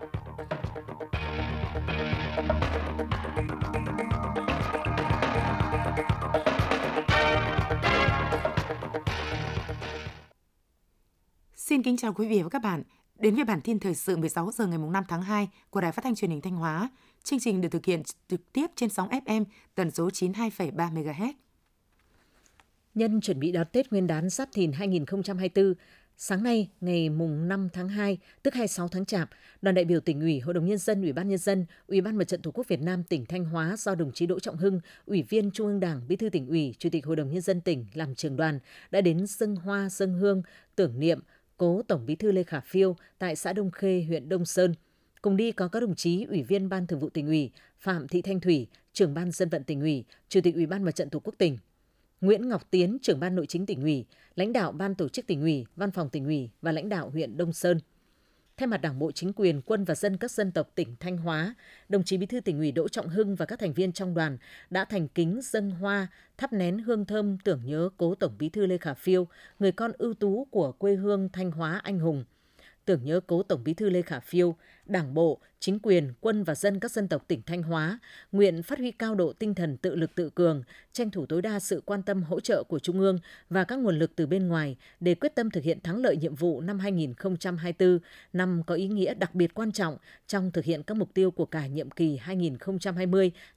Xin kính chào quý vị và các bạn. Đến với bản tin thời sự 16 giờ ngày 5 tháng 2 của Đài Phát thanh Truyền hình Thanh Hóa. Chương trình được thực hiện trực tiếp trên sóng FM tần số 92,3 MHz. Nhân chuẩn bị đón Tết Nguyên đán Giáp Thìn 2024, sáng nay ngày 5 tháng 2, tức 26 tháng Chạp, đoàn đại biểu Tỉnh ủy, Hội đồng Nhân dân, Ủy ban Nhân dân, Ủy ban Mặt trận Tổ quốc Việt Nam tỉnh Thanh Hóa do đồng chí Đỗ Trọng Hưng, Ủy viên Trung ương Đảng, Bí thư Tỉnh ủy, Chủ tịch Hội đồng Nhân dân tỉnh làm trưởng đoàn đã đến dâng hoa dâng hương tưởng niệm cố Tổng Bí thư Lê Khả Phiêu tại xã Đông Khê, huyện Đông Sơn. Cùng đi có các đồng chí Ủy viên Ban Thường vụ Tỉnh ủy, Phạm Thị Thanh Thủy, Trưởng ban Dân vận Tỉnh ủy, Chủ tịch Ủy ban Mặt trận Tổ quốc tỉnh, Nguyễn Ngọc Tiến, Trưởng ban Nội chính Tỉnh ủy, lãnh đạo Ban Tổ chức Tỉnh ủy, Văn phòng Tỉnh ủy và lãnh đạo huyện Đông Sơn. Thay mặt Đảng bộ, chính quyền, quân và dân các dân tộc tỉnh Thanh Hóa, đồng chí Bí thư Tỉnh ủy Đỗ Trọng Hưng và các thành viên trong đoàn đã thành kính dâng hoa, thắp nén hương thơm tưởng nhớ cố Tổng Bí thư Lê Khả Phiêu, người con ưu tú của quê hương Thanh Hóa anh hùng. Tưởng nhớ cố Tổng Bí thư Lê Khả Phiêu, Đảng bộ, chính quyền, quân và dân các dân tộc tỉnh Thanh Hóa nguyện phát huy cao độ tinh thần tự lực tự cường, tranh thủ tối đa sự quan tâm hỗ trợ của Trung ương và các nguồn lực từ bên ngoài để quyết tâm thực hiện thắng lợi nhiệm vụ năm 2024, năm có ý nghĩa đặc biệt quan trọng trong thực hiện các mục tiêu của cả nhiệm kỳ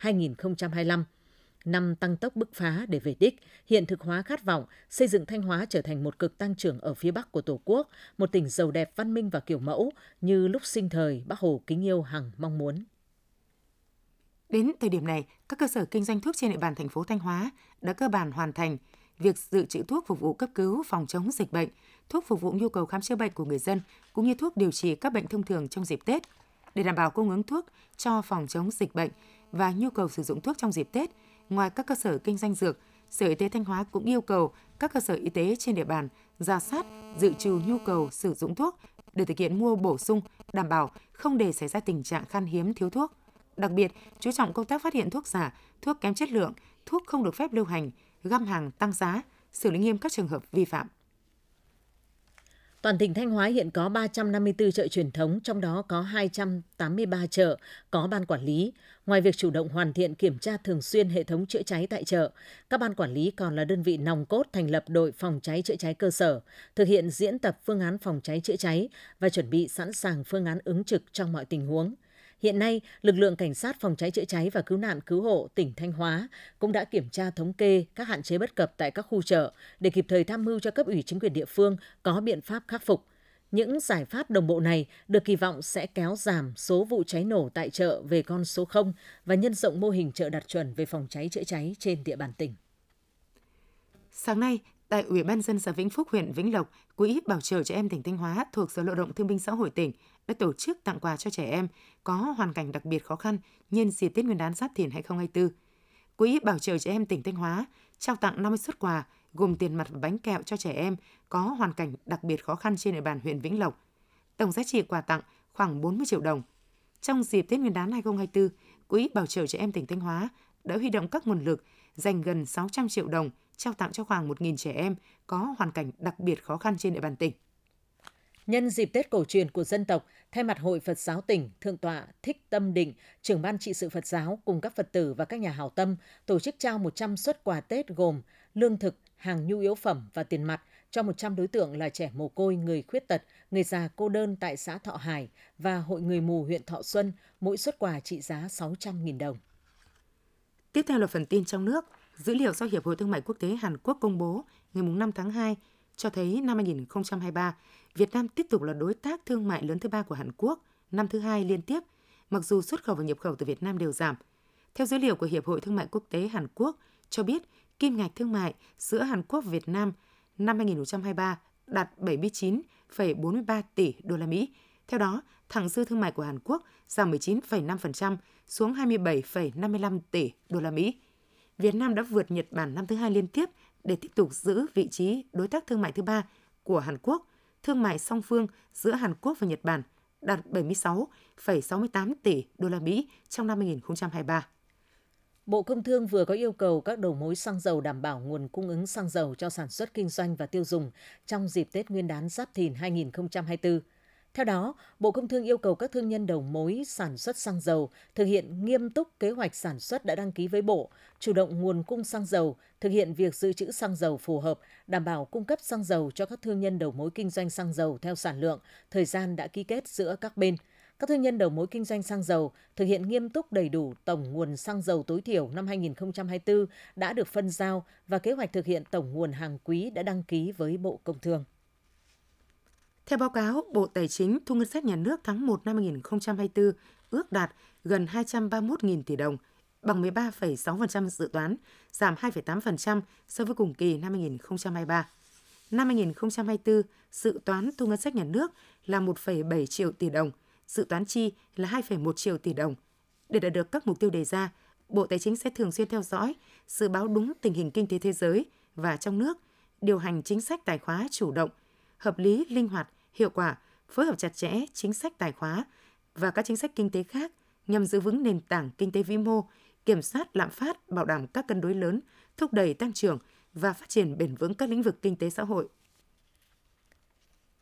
2020-2025. Năm tăng tốc bứt phá để về đích, hiện thực hóa khát vọng, xây dựng Thanh Hóa trở thành một cực tăng trưởng ở phía Bắc của Tổ quốc, một tỉnh giàu đẹp, văn minh và kiểu mẫu như lúc sinh thời Bác Hồ kính yêu hằng mong muốn. Đến thời điểm này, các cơ sở kinh doanh thuốc trên địa bàn thành phố Thanh Hóa đã cơ bản hoàn thành việc dự trữ thuốc phục vụ cấp cứu phòng chống dịch bệnh, thuốc phục vụ nhu cầu khám chữa bệnh của người dân cũng như thuốc điều trị các bệnh thông thường trong dịp Tết. Để đảm bảo cung ứng thuốc cho phòng chống dịch bệnh và nhu cầu sử dụng thuốc trong dịp Tết, ngoài các cơ sở kinh doanh dược, Sở Y tế Thanh Hóa cũng yêu cầu các cơ sở y tế trên địa bàn rà soát, dự trù nhu cầu sử dụng thuốc để thực hiện mua bổ sung, đảm bảo không để xảy ra tình trạng khan hiếm thiếu thuốc. Đặc biệt, chú trọng công tác phát hiện thuốc giả, thuốc kém chất lượng, thuốc không được phép lưu hành, găm hàng tăng giá, xử lý nghiêm các trường hợp vi phạm. Toàn tỉnh Thanh Hóa hiện có 354 chợ truyền thống, trong đó có 283 chợ có ban quản lý. Ngoài việc chủ động hoàn thiện kiểm tra thường xuyên hệ thống chữa cháy tại chợ, các ban quản lý còn là đơn vị nòng cốt thành lập đội phòng cháy chữa cháy cơ sở, thực hiện diễn tập phương án phòng cháy chữa cháy và chuẩn bị sẵn sàng phương án ứng trực trong mọi tình huống. Hiện nay, lực lượng cảnh sát phòng cháy chữa cháy và cứu nạn cứu hộ tỉnh Thanh Hóa cũng đã kiểm tra thống kê các hạn chế bất cập tại các khu chợ để kịp thời tham mưu cho cấp ủy chính quyền địa phương có biện pháp khắc phục. Những giải pháp đồng bộ này được kỳ vọng sẽ kéo giảm số vụ cháy nổ tại chợ về con số 0 và nhân rộng mô hình chợ đạt chuẩn về phòng cháy chữa cháy trên địa bàn tỉnh. Sáng nay, tại Ủy ban nhân dân xã Vĩnh Phúc, huyện Vĩnh Lộc, Quỹ Bảo trợ trẻ em tỉnh Thanh Hóa thuộc Sở Lao động Thương binh Xã hội tỉnh đã tổ chức tặng quà cho trẻ em có hoàn cảnh đặc biệt khó khăn nhân dịp Tết Nguyên đán Giáp Thìn 2024. Quỹ Bảo trợ trẻ em tỉnh Thanh Hóa trao tặng 50 suất quà gồm tiền mặt và bánh kẹo cho trẻ em có hoàn cảnh đặc biệt khó khăn trên địa bàn huyện Vĩnh Lộc. Tổng giá trị quà tặng khoảng 40 triệu đồng. Trong dịp Tết Nguyên đán 2024, Quỹ Bảo trợ trẻ em tỉnh Thanh Hóa đã huy động các nguồn lực, dành gần 600 triệu đồng trao tặng cho khoảng 1.000 trẻ em có hoàn cảnh đặc biệt khó khăn trên địa bàn tỉnh. Nhân dịp Tết cổ truyền của dân tộc, thay mặt Hội Phật giáo tỉnh, Thượng tọa Thích Tâm Định, trưởng ban trị sự Phật giáo cùng các Phật tử và các nhà hảo tâm tổ chức trao 100 suất quà Tết gồm lương thực, hàng nhu yếu phẩm và tiền mặt cho 100 đối tượng là trẻ mồ côi, người khuyết tật, người già cô đơn tại xã Thọ Hải và Hội Người Mù huyện Thọ Xuân, mỗi suất quà trị giá 600.000 đồng. Tiếp theo là phần tin trong nước. Dữ liệu do Hiệp hội Thương mại quốc tế Hàn Quốc công bố ngày 5 tháng 2 cho thấy năm 2023, Việt Nam tiếp tục là đối tác thương mại lớn thứ ba của Hàn Quốc, năm thứ hai liên tiếp, mặc dù xuất khẩu và nhập khẩu từ Việt Nam đều giảm. Theo dữ liệu của Hiệp hội Thương mại quốc tế Hàn Quốc cho biết, kim ngạch thương mại giữa Hàn Quốc và Việt Nam năm 2023 đạt 79,43 tỷ đô la Mỹ. Theo đó, thặng dư thương mại của Hàn Quốc giảm 19,5% xuống 27,55 tỷ đô la Mỹ. Việt Nam đã vượt Nhật Bản năm thứ hai liên tiếp để tiếp tục giữ vị trí đối tác thương mại thứ ba của Hàn Quốc. Thương mại song phương giữa Hàn Quốc và Nhật Bản đạt 76,68 tỷ đô la Mỹ trong năm 2023. Bộ Công Thương vừa có yêu cầu các đầu mối xăng dầu đảm bảo nguồn cung ứng xăng dầu cho sản xuất kinh doanh và tiêu dùng trong dịp Tết Nguyên đán Giáp Thìn 2024. Theo đó, Bộ Công Thương yêu cầu các thương nhân đầu mối sản xuất xăng dầu thực hiện nghiêm túc kế hoạch sản xuất đã đăng ký với Bộ, chủ động nguồn cung xăng dầu, thực hiện việc dự trữ xăng dầu phù hợp, đảm bảo cung cấp xăng dầu cho các thương nhân đầu mối kinh doanh xăng dầu theo sản lượng, thời gian đã ký kết giữa các bên. Các thương nhân đầu mối kinh doanh xăng dầu thực hiện nghiêm túc đầy đủ tổng nguồn xăng dầu tối thiểu năm 2024 đã được phân giao và kế hoạch thực hiện tổng nguồn hàng quý đã đăng ký với Bộ Công Thương. Theo báo cáo, Bộ Tài chính, thu ngân sách nhà nước tháng 1 năm 2024 ước đạt gần 231.000 tỷ đồng, bằng 13,6% dự toán, giảm 2,8% so với cùng kỳ năm 2023. Năm 2024, dự toán thu ngân sách nhà nước là 1,7 triệu tỷ đồng, dự toán chi là 2,1 triệu tỷ đồng. Để đạt được các mục tiêu đề ra, Bộ Tài chính sẽ thường xuyên theo dõi, dự báo đúng tình hình kinh tế thế giới và trong nước, điều hành chính sách tài khóa chủ động, hợp lý, linh hoạt, hiệu quả, phối hợp chặt chẽ chính sách tài khóa và các chính sách kinh tế khác nhằm giữ vững nền tảng kinh tế vĩ mô, kiểm soát lạm phát, bảo đảm các cân đối lớn, thúc đẩy tăng trưởng và phát triển bền vững các lĩnh vực kinh tế xã hội.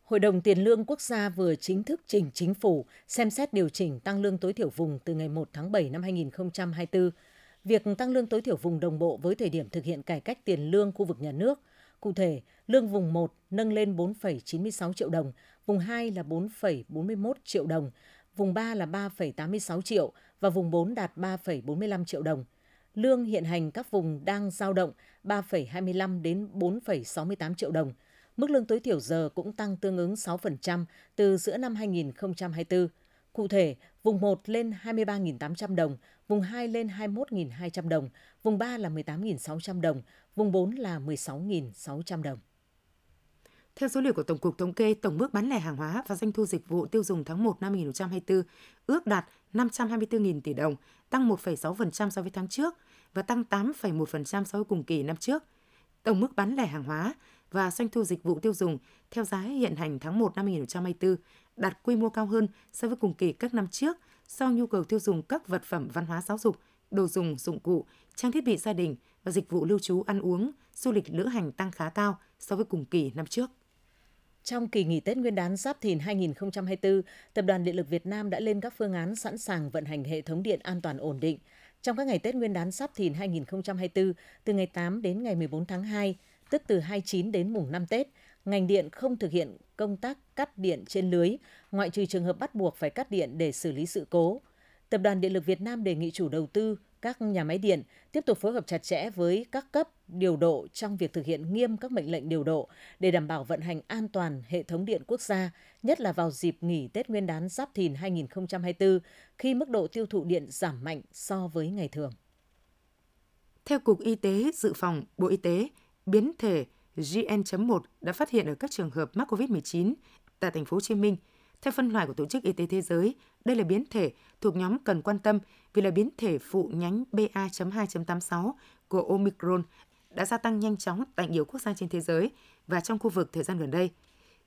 Hội đồng Tiền lương Quốc gia vừa chính thức trình Chính phủ xem xét điều chỉnh tăng lương tối thiểu vùng từ ngày 1 tháng 7 năm 2024. Việc tăng lương tối thiểu vùng đồng bộ với thời điểm thực hiện cải cách tiền lương khu vực nhà nước. Cụ thể, lương vùng 1 nâng lên 4,96 triệu đồng, vùng 2 là 4,41 triệu đồng, vùng 3 là 3,86 triệu và vùng 4 đạt 3,45 triệu đồng. Lương hiện hành các vùng đang dao động 3,25 đến 4,68 triệu đồng. Mức lương tối thiểu giờ cũng tăng tương ứng 6% từ giữa năm 2024. Cụ thể, vùng 1 lên 23.800 đồng, vùng 2 lên 21.200 đồng, vùng 3 là 18.600 đồng, vùng 4 là 16.600 đồng. Theo số liệu của Tổng cục Thống kê, tổng mức bán lẻ hàng hóa và doanh thu dịch vụ tiêu dùng tháng 1 năm 2024 ước đạt 524.000 tỷ đồng, tăng 1,6% so với tháng trước và tăng 8,1% so với cùng kỳ năm trước. Tổng mức bán lẻ hàng hóa và doanh thu dịch vụ tiêu dùng theo giá hiện hành tháng 1 năm 2024 đạt quy mô cao hơn so với cùng kỳ các năm trước do nhu cầu tiêu dùng các vật phẩm văn hóa giáo dục, đồ dùng, dụng cụ, trang thiết bị gia đình và dịch vụ lưu trú ăn uống, du lịch lữ hành tăng khá cao so với cùng kỳ năm trước. Trong kỳ nghỉ Tết Nguyên đán Giáp Thìn 2024, Tập đoàn Điện lực Việt Nam đã lên các phương án sẵn sàng vận hành hệ thống điện an toàn ổn định. Trong các ngày Tết Nguyên đán Giáp Thìn 2024, từ ngày 8 đến ngày 14 tháng 2, tức từ 29 đến mùng 5 Tết, ngành điện không thực hiện công tác cắt điện trên lưới, ngoại trừ trường hợp bắt buộc phải cắt điện để xử lý sự cố. Tập đoàn Điện lực Việt Nam đề nghị chủ đầu tư, các nhà máy điện tiếp tục phối hợp chặt chẽ với các cấp điều độ trong việc thực hiện nghiêm các mệnh lệnh điều độ để đảm bảo vận hành an toàn hệ thống điện quốc gia, nhất là vào dịp nghỉ Tết Nguyên đán Giáp Thìn 2024 khi mức độ tiêu thụ điện giảm mạnh so với ngày thường. Theo Cục Y tế dự phòng, Bộ Y tế, biến thể JN.1 đã phát hiện ở các trường hợp mắc COVID-19 tại thành phố Hồ Chí Minh. Theo phân loại của Tổ chức Y tế Thế giới, đây là biến thể thuộc nhóm cần quan tâm vì là biến thể phụ nhánh BA.2.86 của Omicron đã gia tăng nhanh chóng tại nhiều quốc gia trên thế giới và trong khu vực thời gian gần đây.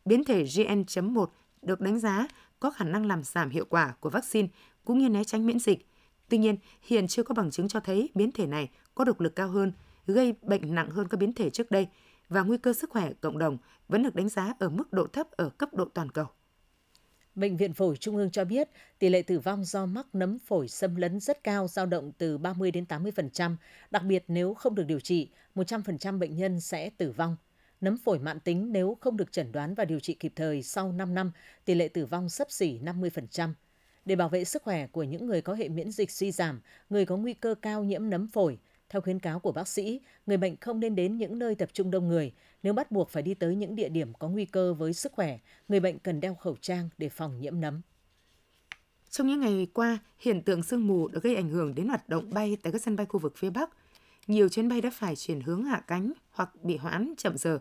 Biến thể JN.1 được đánh giá có khả năng làm giảm hiệu quả của vaccine cũng như né tránh miễn dịch. Tuy nhiên, hiện chưa có bằng chứng cho thấy biến thể này có độc lực cao hơn, gây bệnh nặng hơn các biến thể trước đây và nguy cơ sức khỏe cộng đồng vẫn được đánh giá ở mức độ thấp ở cấp độ toàn cầu. Bệnh viện phổi Trung ương cho biết tỷ lệ tử vong do mắc nấm phổi xâm lấn rất cao, dao động từ 30 đến 80%, đặc biệt nếu không được điều trị, 100% bệnh nhân sẽ tử vong. Nấm phổi mãn tính nếu không được chẩn đoán và điều trị kịp thời sau 5 năm, tỷ lệ tử vong xấp xỉ 50%. Để bảo vệ sức khỏe của những người có hệ miễn dịch suy giảm, người có nguy cơ cao nhiễm nấm phổi, theo khuyến cáo của bác sĩ, người bệnh không nên đến những nơi tập trung đông người. Nếu bắt buộc phải đi tới những địa điểm có nguy cơ với sức khỏe, người bệnh cần đeo khẩu trang để phòng nhiễm nấm. Trong những ngày qua, hiện tượng sương mù đã gây ảnh hưởng đến hoạt động bay tại các sân bay khu vực phía Bắc. Nhiều chuyến bay đã phải chuyển hướng hạ cánh hoặc bị hoãn chậm giờ.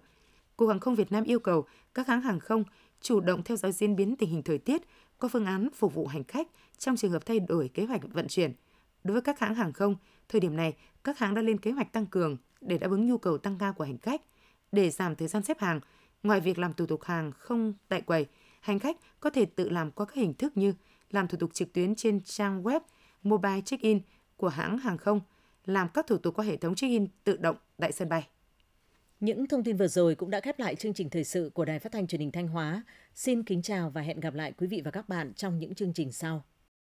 Cục Hàng không Việt Nam yêu cầu các hãng hàng không chủ động theo dõi diễn biến tình hình thời tiết, có phương án phục vụ hành khách trong trường hợp thay đổi kế hoạch vận chuyển. Đối với các hãng hàng không, thời điểm này, các hãng đã lên kế hoạch tăng cường để đáp ứng nhu cầu tăng cao của hành khách. Để giảm thời gian xếp hàng, ngoài việc làm thủ tục hàng không tại quầy, hành khách có thể tự làm qua các hình thức như làm thủ tục trực tuyến trên trang web Mobile Check-in của hãng hàng không, làm các thủ tục qua hệ thống check-in tự động tại sân bay. Những thông tin vừa rồi cũng đã khép lại chương trình thời sự của Đài Phát thanh Truyền hình Thanh Hóa. Xin kính chào và hẹn gặp lại quý vị và các bạn trong những chương trình sau.